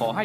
ขอให้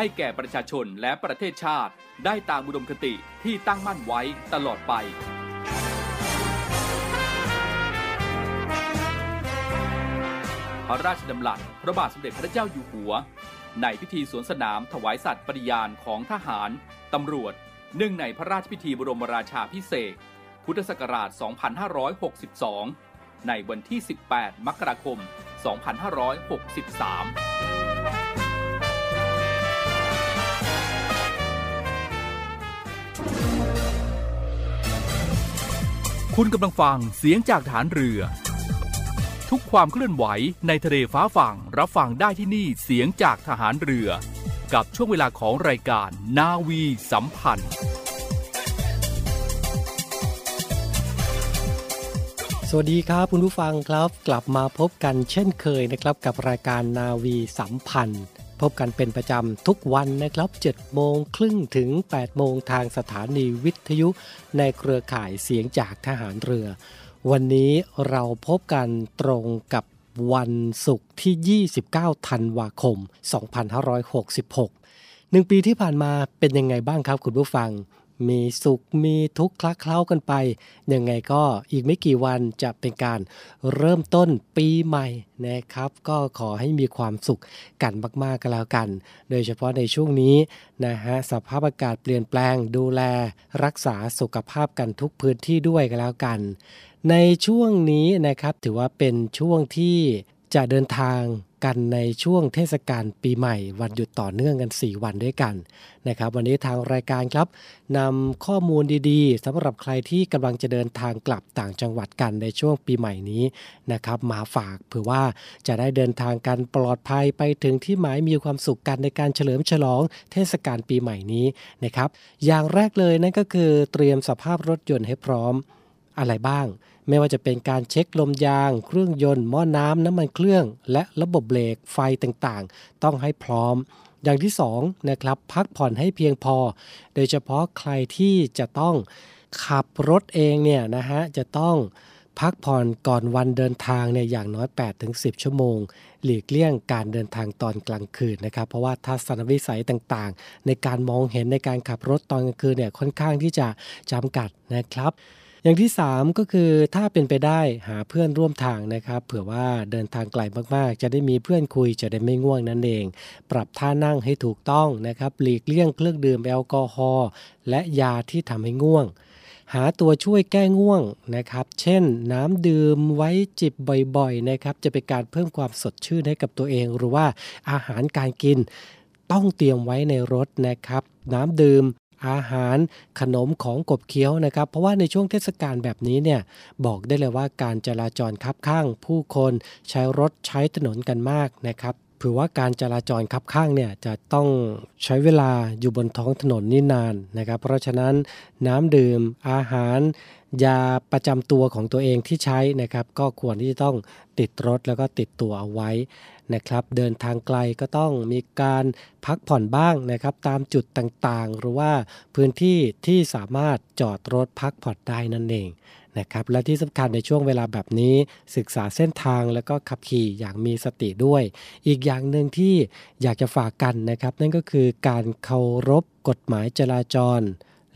ให้แก่ประชาชนและประเทศชาติได้ตามอุดมคติที่ตั้งมั่นไว้ตลอดไปพระราชดำรัสพระบาทสมเด็จพระเจ้าอยู่หัวในพิธีสวนสนามถวายสัตย์ปฏิญาณของทหารตำรวจเนื่องในพระราชพิธีบรมราชาภิเษกพุทธศักราช 2562 ในวันที่ 18 มกราคม 2563คุณกำลังฟังเสียงจากฐานเรือทุกความเคลื่อนไหวในทะเลฟ้าฝั่งรับฟังได้ที่นี่เสียงจากทหารเรือกับช่วงเวลาของรายการนาวีสัมพันธ์สวัสดีครับคุณผู้ฟังครับกลับมาพบกันเช่นเคยนะครับกับรายการนาวีสัมพันธ์พบกันเป็นประจำทุกวันนะครับ 7:30 น.ถึง 8:00 น.ทางสถานีวิทยุในเครือข่ายเสียงจากทหารเรือวันนี้เราพบกันตรงกับวันศุกร์ที่29ธันวาคม2566 1 ปีที่ผ่านมาเป็นยังไงบ้างครับคุณผู้ฟังมีสุขมีทุกข์คลักเคล้ากันไปยังไงก็อีกไม่กี่วันจะเป็นการเริ่มต้นปีใหม่นะครับก็ขอให้มีความสุขกันมากๆกันแล้วกันโดยเฉพาะในช่วงนี้นะฮะสภาพอากาศเปลี่ยนแปลงดูแลรักษาสุขภาพกันทุกพื้นที่ด้วยกันแล้วกันในช่วงนี้นะครับถือว่าเป็นช่วงที่จะเดินทางกันในช่วงเทศกาลปีใหม่วันหยุดต่อเนื่องกัน4วันด้วยกันนะครับวันนี้ทางรายการครับนำข้อมูลดีๆสำหรับใครที่กำลังจะเดินทางกลับต่างจังหวัดกันในช่วงปีใหม่นี้นะครับมาฝากเผื่อว่าจะได้เดินทางกันปลอดภัยไปถึงที่หมายมีความสุขกันในการเฉลิมฉลองเทศกาลปีใหม่นี้นะครับอย่างแรกเลยนั่นก็คือเตรียมสภาพรถยนต์ให้พร้อมอะไรบ้างไม่ว่าจะเป็นการเช็คลมยางเครื่องยนต์หม้อน้ำน้ำมันเครื่องและระบบเบรกไฟต่างๆต้องให้พร้อมอย่างที่2นะครับพักผ่อนให้เพียงพอโดยเฉพาะใครที่จะต้องขับรถเองเนี่ยนะฮะจะต้องพักผ่อนก่อนวันเดินทางเนี่ยอย่างน้อย 8-10 ชั่วโมงหลีกเลี่ยงการเดินทางตอนกลางคืนนะครับเพราะว่าทัศนวิสัยต่างๆในการมองเห็นในการขับรถตอนกลางคืนเนี่ยค่อนข้างที่จะจำกัดนะครับอย่างที่3ก็คือถ้าเป็นไปได้หาเพื่อนร่วมทางนะครับเผื่อว่าเดินทางไกลมากๆจะได้มีเพื่อนคุยจะได้ไม่ง่วงนั่นเองปรับท่านั่งให้ถูกต้องนะครับหลีกเลี่ยงเครื่องดื่มแอลกอฮอล์และยาที่ทำให้ง่วงหาตัวช่วยแก้ง่วงนะครับเช่นน้ำดื่มไว้จิบบ่อยๆนะครับจะเป็นการเพิ่มความสดชื่นให้กับตัวเองหรือว่าอาหารการกินต้องเตรียมไว้ในรถนะครับน้ำดื่มอาหารขนมของกบเคี้ยวนะครับเพราะว่าในช่วงเทศกาลแบบนี้เนี่ยบอกได้เลยว่าการจราจรคับข้างผู้คนใช้รถใช้ถนนกันมากนะครับเผื่อว่าการจราจรคับข้างเนี่ยจะต้องใช้เวลาอยู่บนท้องถนนนี่นานนะครับเพราะฉะนั้นน้ำดื่มอาหารยาประจำตัวของตัวเองที่ใช้นะครับก็ควรที่จะต้องติดรถแล้วก็ติดตัวเอาไว้นะครับเดินทางไกลก็ต้องมีการพักผ่อนบ้างนะครับตามจุดต่างๆหรือว่าพื้นที่ที่สามารถจอดรถพักผ่อนได้นั่นเองนะครับและที่สำคัญในช่วงเวลาแบบนี้ศึกษาเส้นทางแล้วก็ขับขี่อย่างมีสติด้วยอีกอย่างหนึ่งที่อยากจะฝากกันนะครับนั่นก็คือการเคารพกฎหมายจราจร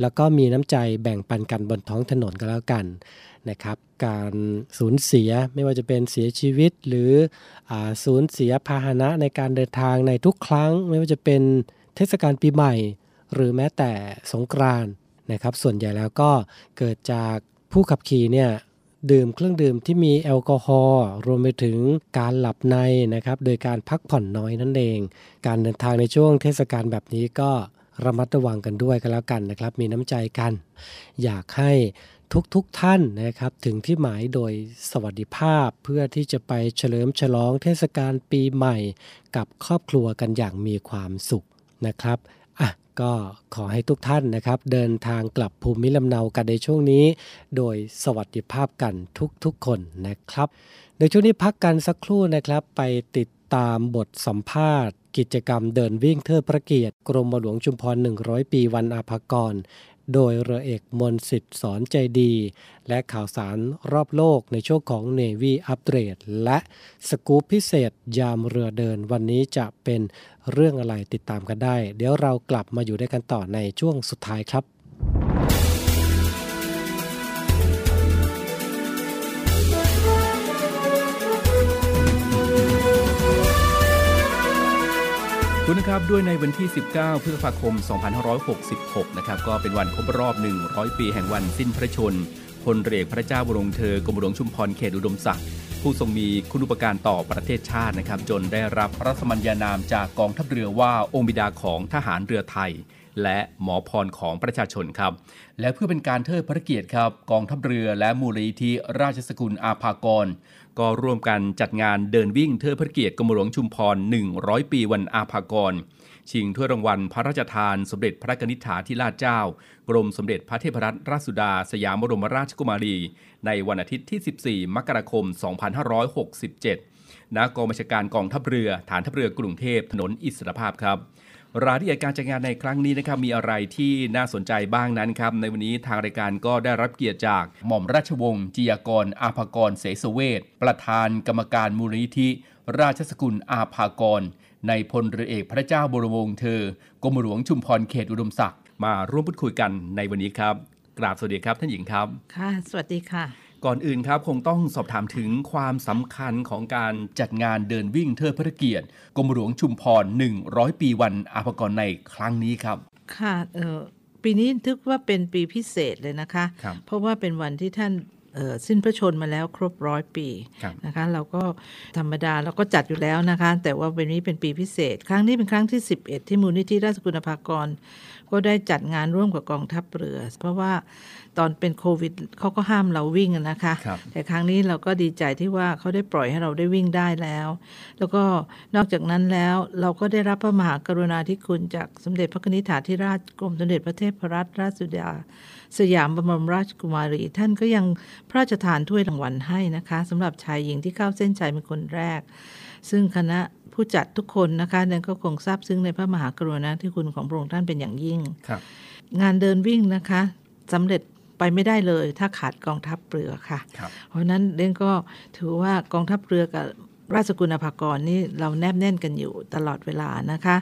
แล้วก็มีน้ำใจแบ่งปันกันบนท้องถนนก็แล้วกันนะครับการสูญเสียไม่ว่าจะเป็นเสียชีวิตหรือสูญเสียพาหนะในการเดินทางในทุกครั้งไม่ว่าจะเป็นเทศกาลปีใหม่ หรือแม้แต่สงกรานต์นะครับส่วนใหญ่แล้วก็เกิดจากผู้ขับขี่เนี่ยดื่มเครื่องดื่มที่มีแอลกอฮอล์รวมไปถึงการหลับในนะครับโดยการพักผ่อนน้อยนั่นเองการเดินทางในช่วงเทศกาลแบบนี้ก็ระมัดระวังกันด้วยกันแล้วกันนะครับมีน้ำใจกันอยากให้ทุกท่านนะครับถึงที่หมายโดยสวัสดิภาพเพื่อที่จะไปเฉลิมฉลองเทศกาลปีใหม่กับครอบครัวกันอย่างมีความสุขนะครับก็ขอให้ทุกท่านนะครับเดินทางกลับภูมิลำเนากันในช่วงนี้โดยสวัสดิภาพกันทุกๆคนนะครับในช่วงนี้พักกันสักครู่นะครับไปติดตามบทสัมภาษณ์กิจกรรมเดินวิ่งเทิดพระเกียรติกรมหลวงชุมพร100ปีวันอาภากรโดยเรือเอกมนต์สิทธิ์สอนใจดีและข่าวสารรอบโลกในช่วงของ Navy Update และสกู๊ปพิเศษยามเรือเดินวันนี้จะเป็นเรื่องอะไรติดตามกันได้เดี๋ยวเรากลับมาอยู่ด้วยกันต่อในช่วงสุดท้ายครับนะครับด้วยในวันที่19พฤษภาคม2566นะครับก็เป็นวันครบรอบ100ปีแห่งวันสิ้นพระชนพลเรือพระเจ้าวรวงเธอกรมหลวงชุมพรเขตอุดมศักดิ์ผู้ทรงมีคุณูปการต่อประเทศชาตินะครับจนได้รับพระสมัญญานามจากกองทัพเรือว่าองค์บิดาของทหารเรือไทยและหมอพรของประชาชนครับและเพื่อเป็นการเทิดพระเกียรติครับกองทัพเรือและมูลนิธิราชสกุลอาภากรก็ร่วมกันจัดงานเดินวิ่งเทิดพระเกียรติกรมหลวงชุมพร100ปีวันอาภากรชิงถ้วยรางวัลพระราชทานสมเด็จพระนิธิฐาธิราชเจ้ากรมสมเด็จพระเทพรัตนราชสุดาสยามบรมราชกุมารีในวันอาทิตย์ที่14มกราคม2567ณกองบัญชาการกองทัพเรือฐานทัพเรือกรุงเทพถนนอิสรภาพครับรายละเอียดการจัดงานในครั้งนี้นะครับมีอะไรที่น่าสนใจบ้างนั้นครับในวันนี้ทางรายการก็ได้รับเกียรติจากหม่อมราชวงศ์จียากรอาภากรเสสเวชประธานกรรมการมูลนิธิราชสกุลอาภากรในพลเรือเอกพระเจ้าบรมวงศ์เธอกรมหลวงชุมพรเขตอุดมศักดิ์มาร่วมพูดคุยกันในวันนี้ครับกราบสวัสดีครับท่านหญิงครับค่ะสวัสดีค่ะก่อนอื่นครับคงต้องสอบถามถึงความสำคัญของการจัดงานเดินวิ่งเทิดพระเกียรติกรมหลวงชุมพร100ปีวันอาภากรในครั้งนี้ครับค่ะปีนี้ถือว่าเป็นปีพิเศษเลยนะคะเพราะว่าเป็นวันที่ท่านสิ้นพระชนมาแล้วครบ100 ปีนะคะเราก็ธรรมดาเราก็จัดอยู่แล้วนะคะแต่ว่าปีนี้เป็นปีพิเศษครั้งนี้เป็นครั้งที่11ที่มูลนิธิราชสกุลอาภากรก็ได้จัดงานร่วมกับกองทัพเรือเพราะว่าตอนเป็นโควิดเขาก็ห้ามเราวิ่งนะคะแต่ครั้งนี้เราก็ดีใจที่ว่าเขาได้ปล่อยให้เราได้วิ่งได้แล้วแล้วก็นอกจากนั้นแล้วเราก็ได้รับพระมหากรุณาธิคุณจากสมเด็จพระนิธิฐาธิราชกรมสมเด็จพระเทพรัตนราชสุดาสยามบรมราชกุมารีท่านก็ยังพระราชทานถ้วยรางวัลให้นะคะสำหรับชายหญิงที่เข้าเส้นชัยเป็นคนแรกซึ่งคณะผู้จัดทุกคนนะคะนั้นก็คงซาบซึ้งในพระมหากรุณาธิคุณของพระองค์ท่านเป็นอย่างยิ่งงานเดินวิ่งนะคะสำเร็จไปไม่ได้เลยถ้าขาดกองทัพเรือค่ะเพราะนั้นเรื่องก็ถือว่ากองทัพเรือกับราชสกุลอาภากรนี่เราแนบแน่นกันอยู่ตลอดเวลานะคะ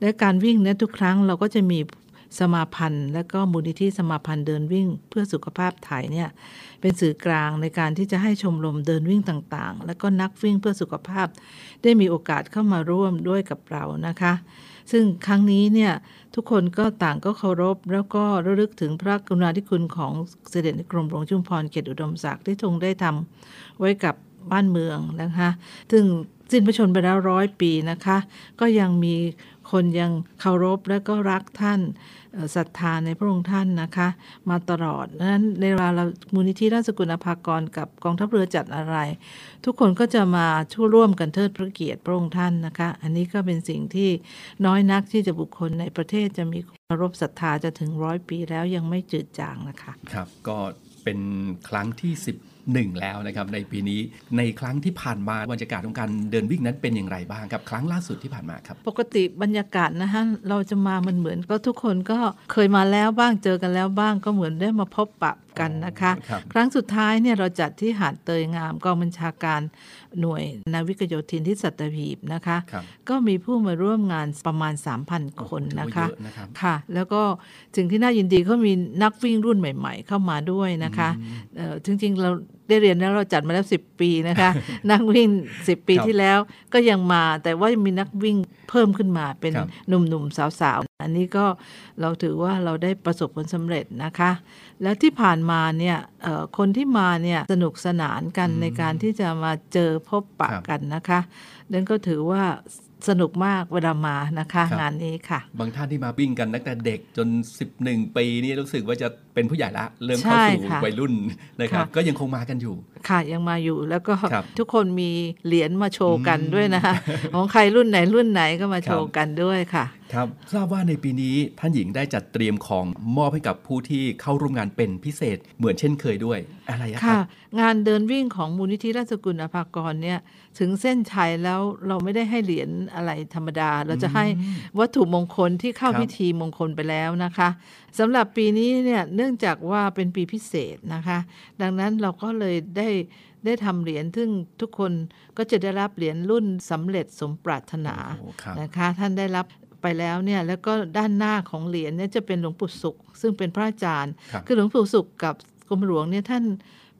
และการวิ่งเนี่ยทุกครั้งเราก็จะมีสมาพันธ์และก็มูลนิธิสมาพันธ์เดินวิ่งเพื่อสุขภาพไทยเนี่ยเป็นสื่อกลางในการที่จะให้ชมรมเดินวิ่งต่างๆและก็นักวิ่งเพื่อสุขภาพได้มีโอกาสเข้ามาร่วมด้วยกับเรานะคะซึ่งครั้งนี้เนี่ยทุกคนก็ต่างก็เคารพแล้วก็ระลึกถึงพระกรุณาธิคุณของเสด็จกรมหลวงชุมพรเขตอุดมศักดิ์ที่ทรงได้ทำไว้กับบ้านเมืองนะคะซึ่งสิ้นพระชนม์ไปแล้ว100 ปีนะคะก็ยังมีคนยังเคารพและก็รักท่านศรัทธาในพระองค์ท่านนะคะมาตลอดนั้นในเวลาเรามูลนิธิราชสกุลอาภากรกับกองทัพเรือจัดอะไรทุกคนก็จะมาช่วยร่วมกันเทิดพระเกียรติพระองค์ท่านนะคะอันนี้ก็เป็นสิ่งที่น้อยนักที่จะบุคคลในประเทศจะมีเคารพศรัทธาจะถึง100 ปีแล้วยังไม่จืดจางนะคะครับก็เป็นครั้งที่11แล้วนะครับในปีนี้ในครั้งที่ผ่านมาบรรยากาศของการเดินวิ่งนั้นเป็นอย่างไรบ้างครับครั้งล่าสุดที่ผ่านมาครับปกติบรรยากาศนะฮะเราจะมามันเหมือนก็ทุกคนก็เคยมาแล้วบ้างเจอกันแล้วบ้างก็เหมือนได้มาพบปะกันนะคะครั้งสุดท้ายเนี่ยเราจัดที่หาดเตยงามกองบัญชาการหน่วยนาวิกโยธินที่สัตหีบนะคะก็มีผู้มาร่วมงานประมาณ 3,000 คนนะคะค่ะแล้วก็สิ่งที่น่ายินดีเขามีนักวิ่งรุ่นใหม่ๆเข้ามาด้วยนะคะจริงๆเราได้เรียนแล้วเราจัดมาแล้ว10 ปีนะคะนักวิ่ง10 ปีที่แล้วก็ยังมาแต่ว่ามีนักวิ่งเพิ่มขึ้นมาเป็นหนุ่มๆสาวๆ อันนี้ก็เราถือว่าเราได้ประสบผลสำเร็จนะคะแล้วที่ผ่านมาเนี่ยคนที่มาเนี่ยสนุกสนานกันในการที่จะมาเจอพบปะกันนะคะดังนั้นก็ถือว่าสนุกมากเวลามานะคะงานนี้ค่ะบางท่านที่มาวิ่งกันตั้งแต่เด็กจน11ปีนี่รู้สึกว่าจะเป็นผู้ใหญ่ละเริ่มเข้าสู่วัยรุ่นนะครับก็ยังคงมากันอยู่ค่ะยังมาอยู่แล้วก็ทุกคนมีเหรียญมาโชว์กันด้วยนะคะของใครรุ่นไหนก็มาโชว์กันด้วยค่ะครับทราบว่าในปีนี้ท่านหญิงได้จัดเตรียมของมอบให้กับผู้ที่เข้าร่วมงานเป็นพิเศษเหมือนเช่นเคยด้วยอะไรครับงานเดินวิ่งของมูลนิธิราชสกุลอภากรเนี่ยถึงเส้นชัยแล้วเราไม่ได้ให้เหรียญอะไรธรรมดาเราจะให้วัตถุมงคลที่เข้าพิธีมงคลไปแล้วนะคะสำหรับปีนี้เนี่ยเนื่องจากว่าเป็นปีพิเศษนะคะดังนั้นเราก็เลยได้ทำเหรียญซึ่งทุกคนก็จะได้รับเหรียญรุ่นสำเร็จสมปรารถนานะคะท่านได้รับไปแล้วเนี่ยแล้วก็ด้านหน้าของเหรียญเนี่ยจะเป็นหลวงปู่ศุกร์ซึ่งเป็นพระอาจารย์คือหลวงปู่ศุกร์กับกรมหลวงเนี่ยท่าน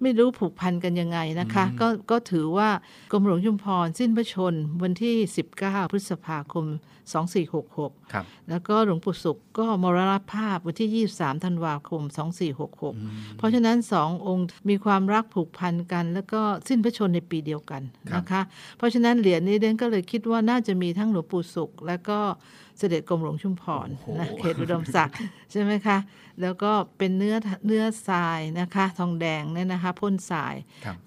ไม่รู้ผูกพันกันยังไงนะคะ ก็ถือว่ากรมหลวงชุมพรสิ้นพระชนวันที่19พฤษภาคม2466แล้วก็หลวงปู่ศุกร์ก็มรณภาพวันที่23ธันวาคม2466เพราะฉะนั้น2องค์มีความรักผูกพันกันแล้วก็สิ้นพระชนในปีเดียวกันนะคะเพราะฉะนั้นเหรียญนี้เดนก็เลยคิดว่าน่าจะมีทั้งหลวงปู่ศุกร์แล้วก็เสด็จกรมหลวงชุมพรนะเขตอุดมศักดิ์ใช่ไหมคะแล้วก็เป็นเนื้อทรายนะคะทองแดงเนี่ยนะคะพ่นทราย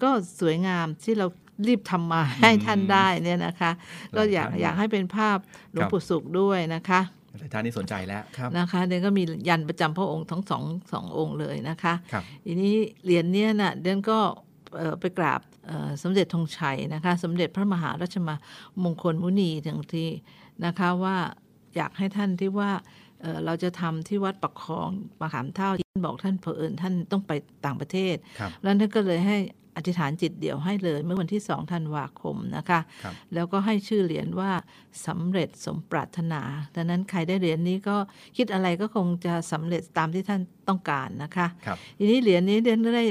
ก็สวยงามที่เรารีบทำมาให้ท่านได้เนี่ยนะคะก็อยากให้เป็นภาพหลวงปู่ศุกร์ด้วยนะคะท่านนี่สนใจแล้วนะคะเดนก็มียันประจำพระองค์ทั้งสององค์เลยนะคะทีนี้เหรียญเนี่ยนะเดนก็ไปกราบสมเด็จธงชัยนะคะสมเด็จพระมหารัชมงคลมุนีทั้งที่นะคะว่าอยากให้ท่านที่ว่าเราจะทำที่วัดปักคลองมะขามเท่าท่านบอกท่านเผอิญท่านต้องไปต่างประเทศแล้วท่านก็เลยให้อธิษฐานจิตเดี่ยวให้เลยเมื่อวันที่2ธันวาคมนะคะแล้วก็ให้ชื่อเหรียญว่าสำเร็จสมปรารถนาดังนั้นใครได้เหรียญนี้ก็คิดอะไรก็คงจะสำเร็จตามที่ท่านต้องการนะคะทีนี้เหรียญนี้เดือนได้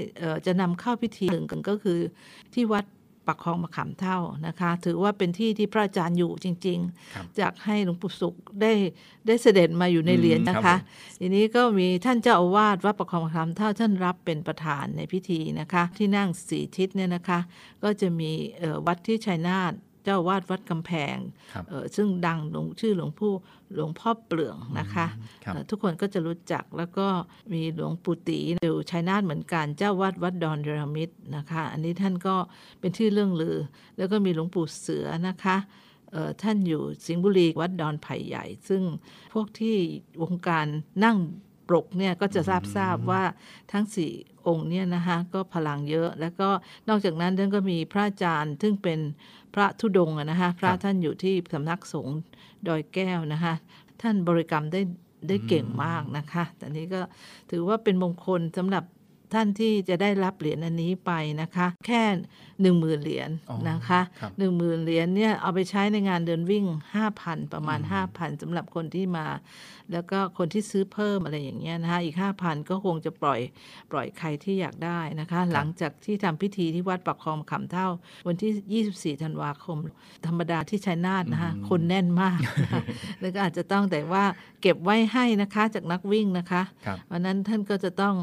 จะนำเข้าพิธีหนึ่งก็คือที่วัดปักคลองมะขามเท่านะคะถือว่าเป็นที่ที่พระอาจารย์อยู่จริงๆจากให้หลวงปู่ศุกร์ได้เสด็จมาอยู่ในเหรียญนะคะทีนี้ก็มีท่านเจ้าอาวาสวัดปักคลองมะขามเท่าท่านรับเป็นประธานในพิธีนะคะที่นั่งสี่ทิศเนี่ยนะคะก็จะมีวัดที่ชัยนาทเจ้าวาดวัดกำแพงซึ่งดังชื่อหลวงพ่อเปลืองนะคะทุกคนก็จะรู้จักแล้วก็มีหลวงปู่ตีอยู่ชัยนาทเหมือนกันเจ้าวาดวัดดอนเดรมิตนะคะอันนี้ท่านก็เป็นที่เรื่องลือแล้วก็มีหลวงปู่เสือนะคะท่านอยู่สิงห์บุรีวัดดอนไผ่ใหญ่ซึ่งพวกที่วงการนั่งปรกเนี่ยก็จะทราบว่าทั้งสี่องค์เนี่ยนะคะก็พลังเยอะแล้วก็นอกจากนั้นท่านก็มีพระอาจารย์ซึ่งเป็นพระธุดงค์นะคะพระท่านอยู่ที่สำนักสงฆ์ดอยแก้วนะคะท่านบริกรรมได้เก่งมากนะคะแต่นี้ก็ถือว่าเป็นมงคลสำหรับท่านที่จะได้รับเหรียญอันนี้ไปนะคะแค่ 10,000 เหรียญนะคะ 10,000 เหรียญเนี่ยเอาไปใช้ในงานเดินวิ่ง 5,000 ประมาณ 5,000 สำหรับคนที่มาแล้วก็คนที่ซื้อเพิ่มอะไรอย่างเงี้ยนะคะอีก 5,000 ก็คงจะปล่อยใครที่อยากได้นะคะหลังจากที่ทำพิธีที่วัดปักคลองมะขามเท่าวันที่24ธันวาคมธรรมดาที่ชัยนาทนะคะคนแน่นมาก แล้วก็อาจจะต้องแต่ว่าเก็บไว้ให้นะคะจากนักวิ่งนะคะเพราะนั้นท่านก็จะต้อง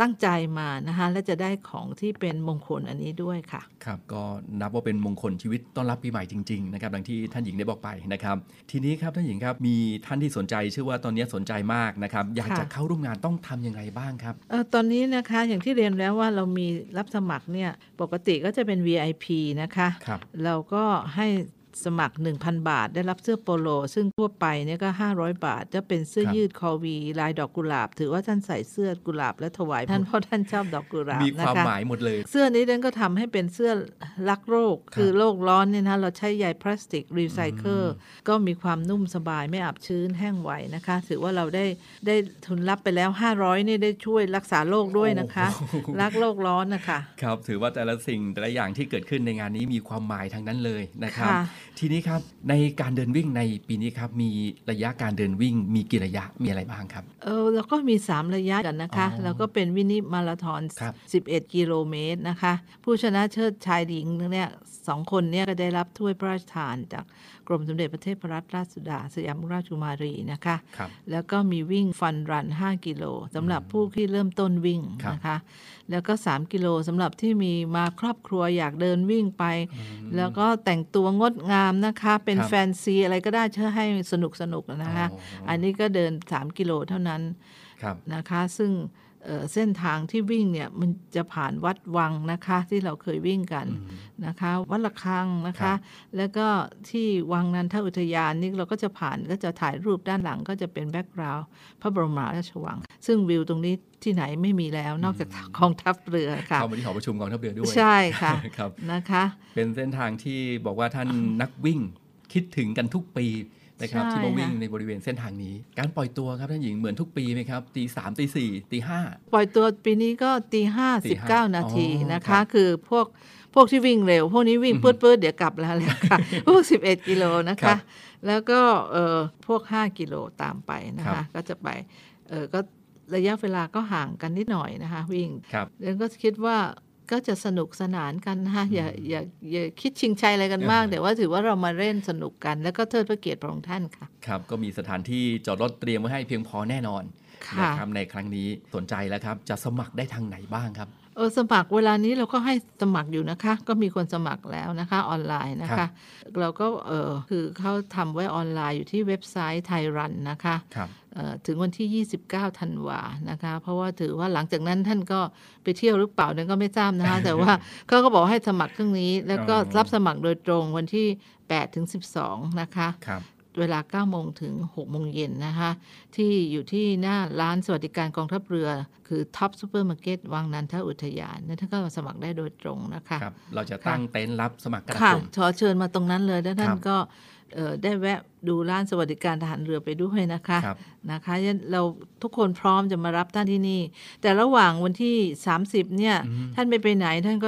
ตั้งใจมานะคะและจะได้ของที่เป็นมงคลอันนี้ด้วยค่ะครับก็นับว่าเป็นมงคลชีวิตต้อนรับปีใหม่จริงๆนะครับดังที่ท่านหญิงได้บอกไปนะครับทีนี้ครับท่านหญิงครับมีท่านที่สนใจเชื่อว่าตอนนี้สนใจมากนะครับอยากจะเข้าร่วมงานต้องทำยังไงบ้างครับตอนนี้นะคะอย่างที่เรียนแล้วว่าเรามีรับสมัครเนี่ยปกติก็จะเป็น VIP นะคะเราก็ให้สมัคร 1,000 บาทได้รับเสื้อโปโลซึ่งทั่วไปเนี่ยก็500บาทจะเป็นเสื้อยืดคอวีลายดอกกุหลาบถือว่าท่านใส่เสื้อกุหลาบและถวายท่านเพราะท่านชอบดอกกุหลาบมีความหมายหมดเลยเสื้อนี้เดนก็ทำให้เป็นเสื้อรักโลกคือโลกร้อนเนี่ยนะเราใช้ใยพลาสติกรีไซเคิลก็มีความนุ่มสบายไม่อับชื้นแห้งไวนะคะถือว่าเราได้ทุนรับไปแล้ว500นี่ได้ช่วยรักษาโลกด้วยนะคะรักโลกร้อนนะคะครับถือว่าแต่ละสิ่งแต่ละอย่างที่เกิดขึ้นในงานนี้มีความหมายทั้งนั้นเลยนะครับ ทีนี้ครับในการเดินวิ่งในปีนี้ครับมีระยะการเดินวิ่งมีกี่ระยะมีอะไรบ้างครับเราก็มี3ระยะกันนะคะแล้วก็เป็นวินิมาราธอน11กิโลเมตรนะคะผู้ชนะเชิดชายหญิงเนี่ย2คนเนี่ยก็ได้รับถ้วยพระราชทานจากกรมสมเด็จพระเทพรัตนราชสุดาสยามราชกุมารีนะคะแล้วก็มีวิ่งฟันรัน5กิโลสำหรับผู้ที่เริ่มต้นวิ่งนะคะแล้วก็3กิโลสำหรับที่มีมาครอบครัวอยากเดินวิ่งไปแล้วก็แต่งตัวงดงามนะคะเป็นแฟนซีอะไรก็ได้เชื่อให้สนุกสนุกนะคะอันนี้ก็เดิน3กิโลเท่านั้นนะคะซึ่งเส้นทางที่วิ่งเนี่ยมันจะผ่านวัดวังนะคะที่เราเคยวิ่งกันนะคะวัดระฆังนะคะแล้วก็ที่วังนันทอุทยานนี่เราก็จะผ่านก็จะถ่ายรูปด้านหลังก็จะเป็นแบ็กกราวด์พระบรมราชวังซึ่งวิวตรงนี้ที่ไหนไม่มีแล้วนอกจากกองทัพเรือค่ะเข้ามาที่หอประชุมกองทัพเรือด้วยใช่ค่ะ นะคะเป็นเส้นทางที่บอกว่าท่านนักวิ่งคิดถึงกันทุกปีนะครับที่มาวิ่งในบริเวณเส้นทางนี้การปล่อยตัวครับท่านหญิงเหมือนทุกปีไหมครับตีสามตีสี่ตีห้าปล่อยตัวปีนี้ก็ตีห้า19 นาทีนะคะคือพวกที่วิ่งเร็วพวกนี้วิ่งปื๊ดๆเดี๋ยวกลับแล้วเลยค่ะพวก11กิโลนะคะแล้วก็พวก5กิโลตามไปนะคะก็จะไปก็ระยะเวลาก็ห่างกันนิดหน่อยนะคะวิ่งแล้วก็คิดว่าก็จะสนุกสนานกันนะคะอย่าคิดชิงชัยอะไรกันมากแต่ว่าถือว่าเรามาเล่นสนุกกันแล้วก็เทิดพระเกียรติพระองค์ท่านค่ะครับก็มีสถานที่จอดรถเตรียมไว้ให้เพียงพอแน่นอนนะครับในครั้งนี้สนใจแล้วครับจะสมัครได้ทางไหนบ้างครับสมัครเวลานี้เราก็ให้สมัครอยู่นะคะก็มีคนสมัครแล้วนะคะออนไลน์นะคะเราก็คือเขาทำไว้ออนไลน์อยู่ที่เว็บไซต์ไทยรันนะคะถึงวันที่29ธันวานะคะเพราะว่าถือว่าหลังจากนั้นท่านก็ไปเที่ยวหรือเปล่านั้นก็ไม่ทราบนะคะแต่ว่าเขาก็บอกให้สมัครเครื่องนี้แล้วก็รับสมัครโดยตรงวันที่8ถึง12นะคะเวลา 9 โมงถึง 6 โมงเย็นนะคะที่อยู่ที่หน้าร้านสวัสดิการกองทัพเรือคือท็อปซูเปอร์มาร์เก็ตวังนันทอุทยานนั่นท่านก็สมัครได้โดยตรงนะคะครับเราจะตั้งเต็นท์รับสมัครกันค่ะขอเชิญมาตรงนั้นเลยแล้วท่านก็ได้แวะดูร้านสวัสดิการทหารเรือไปด้วยนะคะนะคะเราทุกคนพร้อมจะมารับท่านที่นี่แต่ระหว่างวันที่30เนี่ยท่านไม่ไปไหนท่าน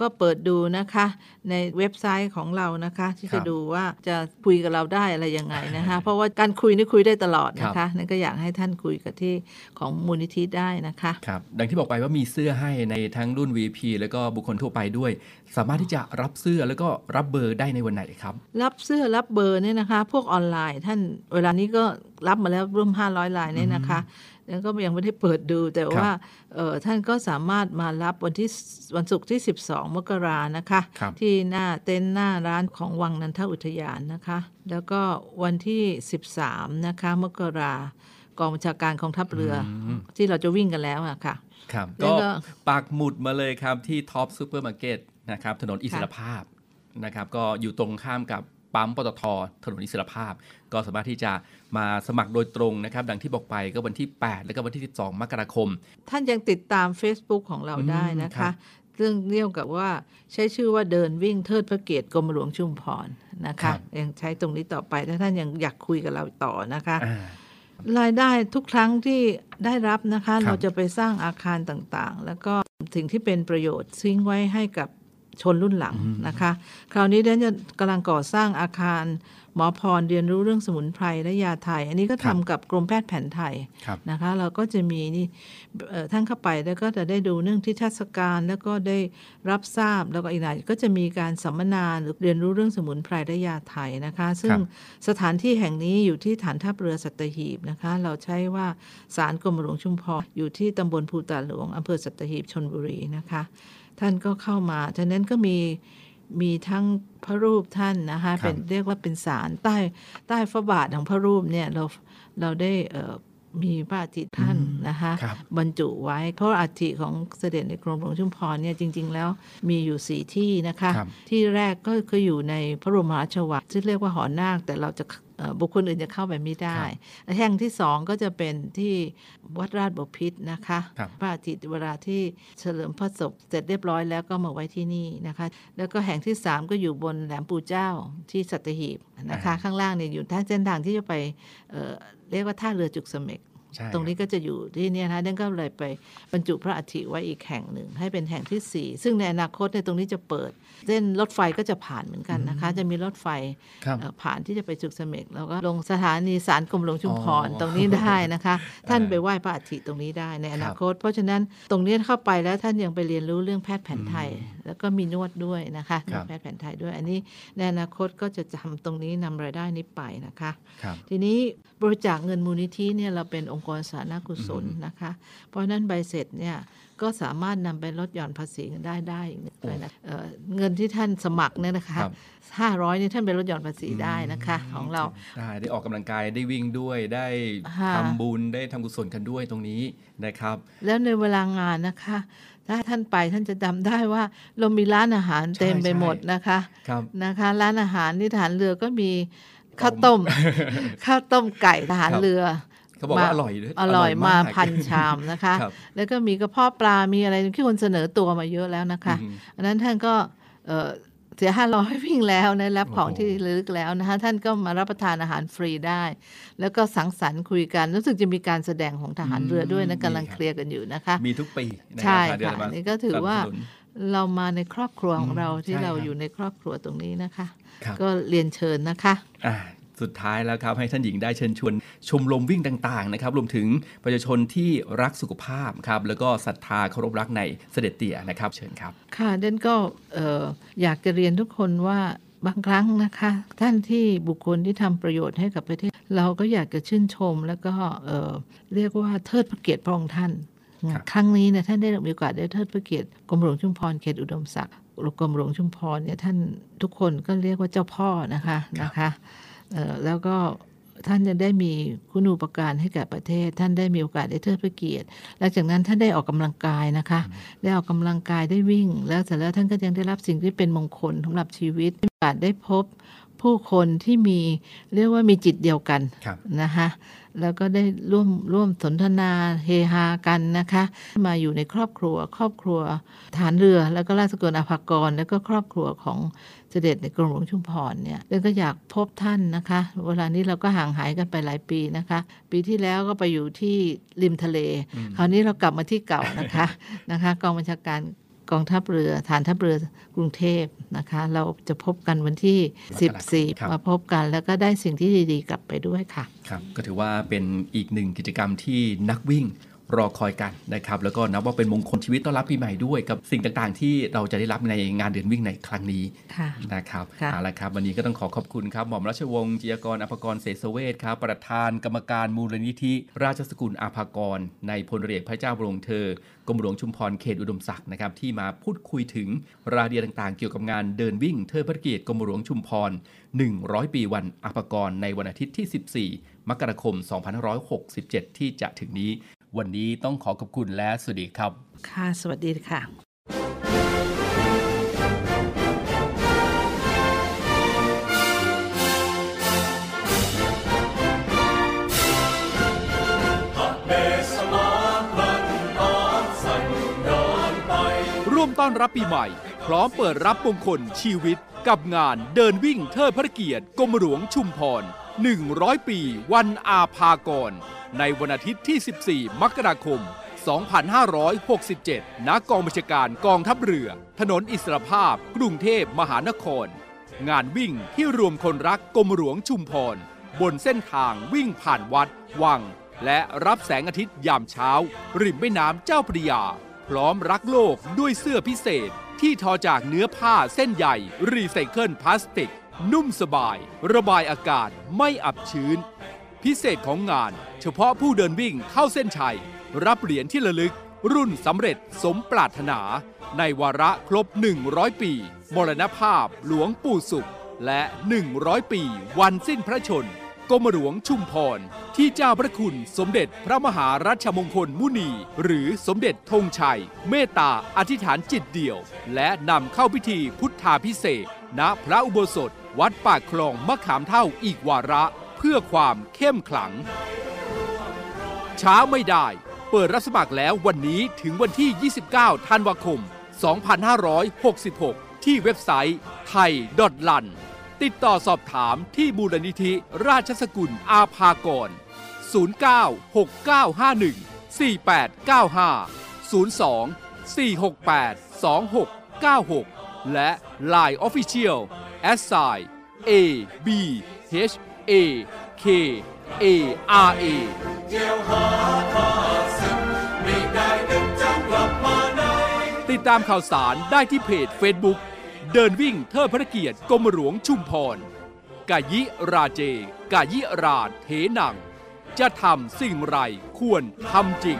ก็เปิดดูนะคะในเว็บไซต์ของเรานะคะที่จะดูว่าจะคุยกับเราได้อะไรยังไงนะคะเพราะว่าการคุยนี่คุยได้ตลอดนะคะนั่นก็อยากให้ท่านคุยกับที่ของมูลนิธิได้นะคะครับดังที่บอกไปว่ามีเสื้อให้ในทั้งรุ่น VP แล้วก็บุคคลทั่วไปด้วยสามารถที่จะรับเสื้อแล้วก็รับเบอร์ได้ในวันไหนครับรับเสื้อรับเบอร์เนี่ยนะคะพวกออนไลน์ท่านเวลานี้ก็รับมาแล้วร่วม500รายเนี่ยนะคะแล้วก็ยังไม่ได้เปิดดูแต่ว่าท่านก็สามารถมารับวันศุกร์ที่12มกรานะคะที่หน้าเต็นท์หน้าร้านของวังนันทอุทยานนะคะแล้วก็วันที่13นะคะมกรากองบัญชาการกองทัพเรือที่เราจะวิ่งกันแล้วอะค่ะครับก็ปักหมุดมาเลยครับที่ท็อปซูเปอร์มาร์เก็ตนะครับถนนอิสรภาพนะครับก็อยู่ตรงข้ามกับปั๊มปตท.ถนนอิสรภาพก็สามารถที่จะมาสมัครโดยตรงนะครับดังที่บอกไปก็วันที่8และก็วันที่12มกราคมท่านยังติดตาม Facebook ของเราได้นะคะเรื่องเรียกกับว่าใช้ชื่อว่าเดินวิ่งเทิดพระเกียรติกรมหลวงชุมพรนะคะยังใช้ตรงนี้ต่อไปถ้าท่านยังอยากคุยกับเราต่อนะคะรายได้ทุกครั้งที่ได้รับนะคะเราจะไปสร้างอาคารต่างๆแล้วก็สิ่งที่เป็นประโยชน์ทิ้งไว้ให้กับชนรุ่นหลังนะคะคราวนี้เดี๋ยวจะกำลังก่อสร้างอาคารหมอพรเรียนรู้เรื่องสมุนไพรและยาไทยอันนี้ก็ทำกับกรมแพทย์แผนไทยนะคะเราก็จะมีนี่ท่านเข้าไปแล้วก็จะได้ดูเรื่องที่เทศกาลแล้วก็ได้รับทราบแล้วก็อีกหลายก็จะมีการสัมมนาหรือเรียนรู้เรื่องสมุนไพรและยาไทยนะคะซึ่งสถานที่แห่งนี้อยู่ที่ฐานทัพเรือสัตหีบนะคะเราใช้ว่าศาลกรมหลวงชุมพรอยู่ที่ตำบลภูตาหลวงอำเภอสัตหีบชลบุรีนะคะท่านก็เข้ามาฉะนั้นก็มีทั้งพระรูปท่านนะคะเป็นเรียกว่าเป็นศาลใต้พระบาทของพระรูปเนี่ยเราได้มีพระอัฐิท่านนะคะบรรจุไว้เพราะอัฐิของเสด็จในกรมหลวงชุมพรเนี่ยจริงๆแล้วมีอยู่4ที่นะคะที่แรกก็คืออยู่ในพระบรมราชวังที่เรียกว่าหอนาคแต่เราจะบุคคลอื่นจะเข้าไปไม่ได้แห่งที่2ก็จะเป็นที่วัดราชบพิตรนะคะพระอาทิตย์เวลาที่เฉลิมพระศพเสร็จเรียบร้อยแล้วก็มาไว้ที่นี่นะคะแล้วก็แห่งที่3ก็อยู่บนแหลมปู่เจ้าที่สัตหีบนะคะข้างล่างเนี่ยอยู่ท่าเส้นทางที่จะไปเรียกว่าท่าเรือจุกเสม็ด ตรงนี้ก็จะอยู่ที่นี่นะดังก็เลยไปบรรจุพระอัฐิไว้อีกแห่งหนึ่งให้เป็นแห่งที่ 4ซึ่งในอนาคตในตรงนี้จะเปิดเส้นรถไฟก็จะผ่านเหมือนกันนะคะจะมีรถไฟผ่านที่จะไปจุกเสม็ดแล้วก็ลงสถานีศาลกรมหลวงชุมพรตรงนี้ได้นะคะท่านไปไหว้พระอัฐิตรงนี้ได้ในอนาคตเพราะฉะนั้นตรงนี้เข้าไปแล้วท่านยังไปเรียนรู้เรื่องแพทย์แผนไทยแล้วก็มีนวดด้วยนะคะแพทย์แผนไทยด้วยอันนี้ในอนาคตก็จะทำตรงนี้นำรายได้นี้ไปนะคะทีนี้บริจาคเงินมูลนิธิเนี่ยเราเป็นองค์กรสาธารณกุศลนะคะเพราะนั้นใบเสร็จเนี่ยก็สามารถนำไปลดหย่อนภาษีกันได้อีกด้วยนะเงินที่ท่านสมัครเนี่ยนะคะ500นี่ท่านไปลดหย่อนภาษีได้นะคะของเราได้ออกกำลังกายได้วิ่งด้วยได้ทำบุญได้ทำกุศลกันด้วยตรงนี้นะครับแล้วในเวลางานนะคะถ้าท่านไปท่านจะจำได้ว่าเรามีร้านอาหารเต็มไปหมดนะคะนะคะร้านอาหารที่ทหารเรือก็มีข้าวต้มไก่ทหารเรือเขาบอกว่าอร่อยด้วยอร่อยมาพันชามนะคะแล้วก็มีกระเพาะปลามีอะไรที่คนเสนอตัวมาเยอะแล้วนะคะอันนั้นท่านก็เสีย500วิ่งแล้วได้รับของที่ระลึกแล้วนะคะท่านก็มารับประทานอาหารฟรีได้แล้วก็สังสรรค์คุยกันรู้สึกจะมีการแสดงของทหารเรือด้วยนะกำลังเคลียร์กันอยู่นะคะมีทุกปีใช่ค่ะนี่ก็ถือว่าเรามาในครอบครัวของเราที่เราอยู่ในครอบครัวตรงนี้นะคะก็เรียนเชิญนะคะสุดท้ายแล้วครับให้ท่านหญิงได้เชิญชวนชมรมวิ่งต่างๆนะครับรวมถึงประชาชนที่รักสุขภาพครับแล้วก็ศรัทธาเคารพรักในเสด็จเตี่ยนะครับเชิญครับค่ะเด่นก็อยากจะเรียนทุกคนว่าบางครั้งนะคะท่านที่บุคคลที่ทำประโยชน์ให้กับประเทศเราก็อยากจะชื่นชมแล้วก็เรียกว่าเทิดพระเกียรติพระองค์ท่านครั้งนี้นะท่านได้มีโอกาสได้เทิดพระเกียรติกรมหลวงชุมพรเขตอุดมศักดิ์กรมหลวงชุมพรเนี่ยท่านทุกคนก็เรียกว่าเจ้าพ่อนะคะแล้วก็ท่านจะได้มีคุณูปการให้แก่ประเทศท่านได้มีโอกาสได้เทิดพระเกียรติและจากนั้นท่านได้ออกกำลังกายนะคะได้ออกกำลังกายได้วิ่งแล้วเสร็จแล้วท่านก็ยังได้รับสิ่งที่เป็นมงคลสำหรับชีวิตมีโอกาสได้พบผู้คนที่มีเรียกว่ามีจิตเดียวกันนะคะแล้วก็ได้ร่วมสนทนาเฮฮากันนะคะมาอยู่ในครอบครัวฐานเรือแล้วก็ราชกุลอาภากรแล้วก็ครอบครัวของเสด็จในกรมหลวงชุมพรเนี่ยเดินก็อยากพบท่านนะคะเวลานี้เราก็ห่างหายกันไปหลายปีนะคะปีที่แล้วก็ไปอยู่ที่ริมทะเลคราวนี้เรากลับมาที่เก่านะคะกองบัญชาการกองทัพเรือฐานทัพเรือกรุงเทพนะคะเราจะพบกันวันที่14มาพบกันแล้วก็ได้สิ่งที่ดีๆกลับไปด้วยค่ะครับก็ถือว่าเป็นอีกหนึ่งกิจกรรมที่นักวิ่งรอคอยกันนะครับแล้วก็นับว่าเป็นมงคลชีวิตต้อนรับปีใหม่ด้วยกับสิ่งต่างๆที่เราจะได้รับในงานเดินวิ่งในครั้งนี้นะครับเอาละครับวันนี้ก็ต้องขอขอบคุณครับหม่อมราชวงศ์จิยากรอาภากรเสสเวชครับประธานกรรมการมูลนิธิราชสกุลอาภากรในพลเรือพระเจ้าบรมเธอกรมหลวงชุมพรเขตอุดมศักดิ์นะครับที่มาพูดคุยถึงรายละเอียดต่างๆเกี่ยวกับงานเดินวิ่งเทิดพระเกียรติกรมหลวงชุมพร100ปีวันอาภากรในวันอาทิตย์ที่14มกราคม2567ที่จะถึงนี้วันนี้ต้องขอขอบคุณและสวัสดีครับค่ะสวัสดีค่ะร่วมต้อนรับปีใหม่พร้อมเปิดรับมงคลชีวิตกับงานเดินวิ่งเทิดพระเกียรติกรมหลวงชุมพร100ปีวันอาภากรในวันอาทิตย์ที่14มกราคม2567ณกองบัญชาการกองทัพเรือถนนอิสรภาพกรุงเทพมหานครงานวิ่งที่รวมคนรักกรมหลวงชุมพรบนเส้นทางวิ่งผ่านวัดวังและรับแสงอาทิตย์ยามเช้าริมแม่น้ำเจ้าพระยาพร้อมรักโลกด้วยเสื้อพิเศษที่ทอจากเนื้อผ้าเส้นใยรีไซเคิลพลาสติกนุ่มสบายระบายอากาศไม่อับชื้นพิเศษของงานเฉพาะผู้เดินวิ่งเข้าเส้นชัยรับเหรียญที่ระลึกรุ่นสำเร็จสมปรารถนาในวาระครบ100ปีมรณภาพหลวงปู่ศุกร์และ100ปีวันสิ้นพระชนม์กรมหลวงชุมพรที่เจ้าพระคุณสมเด็จพระมหารัชมงคลมุนีหรือสมเด็จธงชัยเมตตาอธิษฐานจิตเดี่ยวและนำเข้าพิธีพุทธาภิเษกณพระอุโบสถวัดปากคลองมะขามเท่าอีกวาระเพื่อความเข้มขลังช้าไม่ได้เปิดรับสมัครแล้ววันนี้ถึงวันที่29ธันวาคม2566ที่เว็บไซต์ไทย .lan ติดต่อสอบถามที่มูลนิธิราชสกุลอาภากร 0969695495 02-468-2696 และ Line Official @ABHAKARA ติดตามข่าวสารได้ที่เพจ Facebook เดินวิ่งเทิดพระเกียรติกรมหลวงชุมพรกายิราเจกายิราเถนังจะทำสิ่งไรควรทำจริง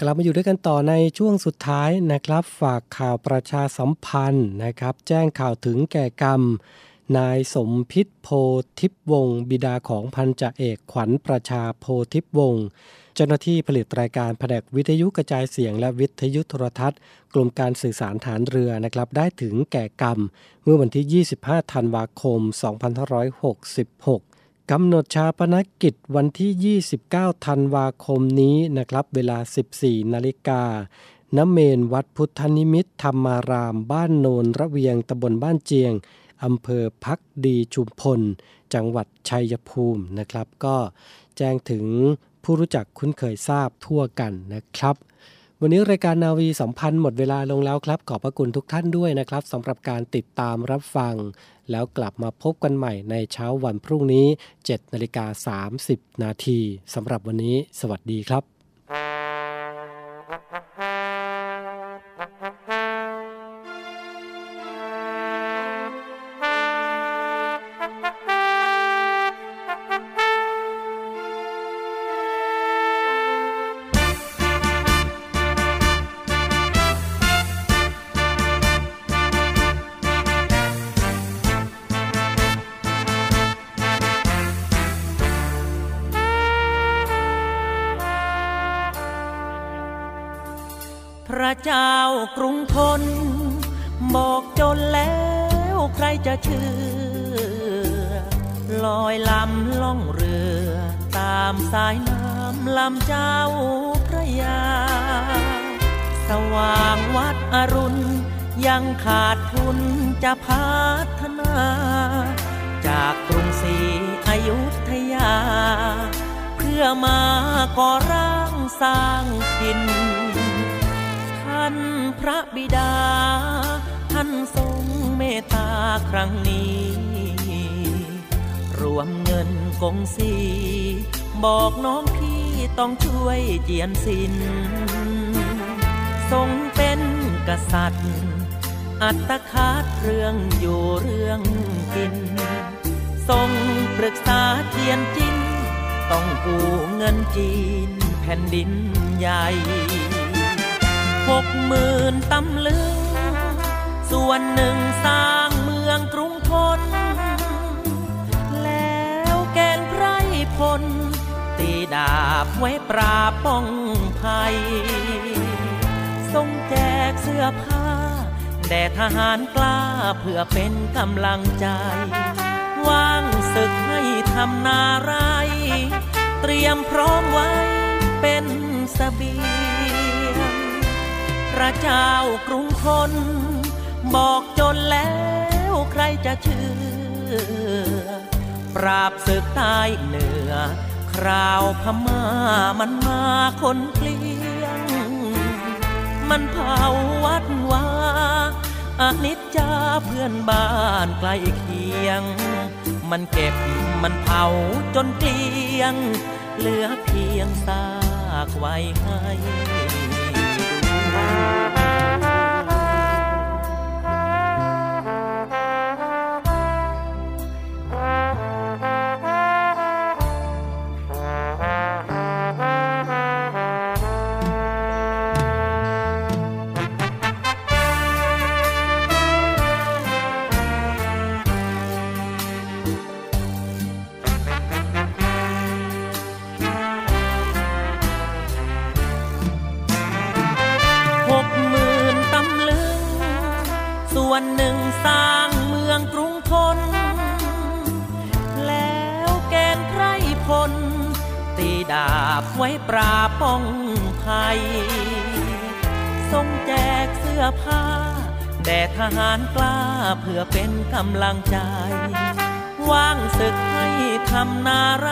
กลับมาอยู่ด้วยกันต่อในช่วงสุดท้ายนะครับฝากข่าวประชาสัมพันธ์นะครับแจ้งข่าวถึงแก่กรรมนายสมพิษโพธิพวงศ์บิดาของพันจ่าเอกขวัญประชาโพธิพวงศ์เจ้าหน้าที่ผลิตรายการแผนกวิทยุกระจายเสียงและวิทยุโทรทัศน์กรมการสื่อสารฐานเรือนะครับได้ถึงแก่กรรมเมื่อวันที่25ธันวาคม2566กำหนดชาปนกิจวันที่29ธันวาคมนี้นะครับเวลา 14:00 น.ณ เมรุวัดพุทธนิมิตธรรมารามบ้านโนนระเวียงตำบลบ้านเจียงอำเภอภักดีชุมพลจังหวัดชัยภูมินะครับก็แจ้งถึงผู้รู้จักคุ้นเคยทราบทั่วกันนะครับวันนี้รายการนาวีสัมพันธ์หมดเวลาลงแล้วครับขอบพระคุณทุกท่านด้วยนะครับสำหรับการติดตามรับฟังแล้วกลับมาพบกันใหม่ในเช้าวันพรุ่งนี้ 7:30 นาทีสำหรับวันนี้สวัสดีครับเจ้ากรุงทนบอกจนแล้วใครจะเชื่อลอยลำล่องเรือตามสายน้ำลำเจ้าพระยาสว่างวัดอรุณยังขาดทุนจะพัฒนาจากกรุงศรีอยุธยาเพื่อมาก่อร่างสร้างถิ่นพระบิดาท่านทรงเมตตาครั้งนี้รวมเงินกองสีบอกน้องพี่ต้องช่วยเจียนสินทรงเป็นกษัตริย์อัตคาตเรื่องอยู่เรื่องกินทรงปรึกษาเจียนจินต้องกู้เงินจีนแผ่นดินใหญ่60,000ตำลึงส่วนหนึ่งสร้างเมืองกรุงทนแล้วแกงไพรพลตีดาบไว้ปราบป้องภัยทรงแจกเสื้อผ้าแด่ทหารกล้าเพื่อเป็นกำลังใจว่างศึกให้ทำนาไรเตรียมพร้อมไว้เป็นเสบียงพระเจ้ากรุงทนบอกจนแล้วใครจะเชื่อปราบศึกใต้เหนือคราวพม่ามันมาคนเกลียงมันเผาวัดวาอนิจจาเพื่อนบ้านใกล้เคียงมันเก็บมันเผาจนเกลียงเหลือเพียงซากไว้ให้ ดาบไว้ปราบป้องภัยทรงแจกเสื้อผ้าแด่ทหารกล้าเพื่อเป็นกำลังใจว่างศึกให้ทำนาไร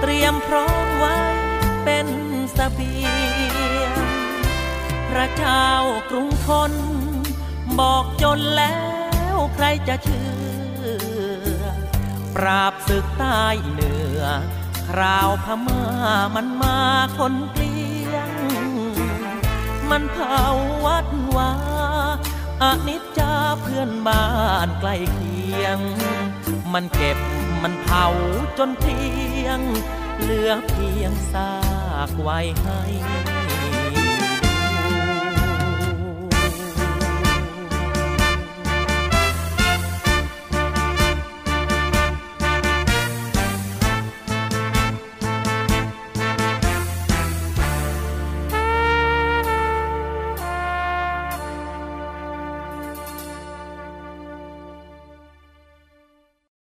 เตรียมพร้อมไว้เป็นเสบียงพระเจ้ากรุงธนบอกจนแล้วใครจะเชื่อปราบศึกใต้เหนือคราวพม่ามันมาคนเกลียงมันเผาวัดวาอนิจจาเพื่อนบ้านใกล้เคียงมันเก็บมันเผาจนเพียงเหลือเพียงซากไว้ให้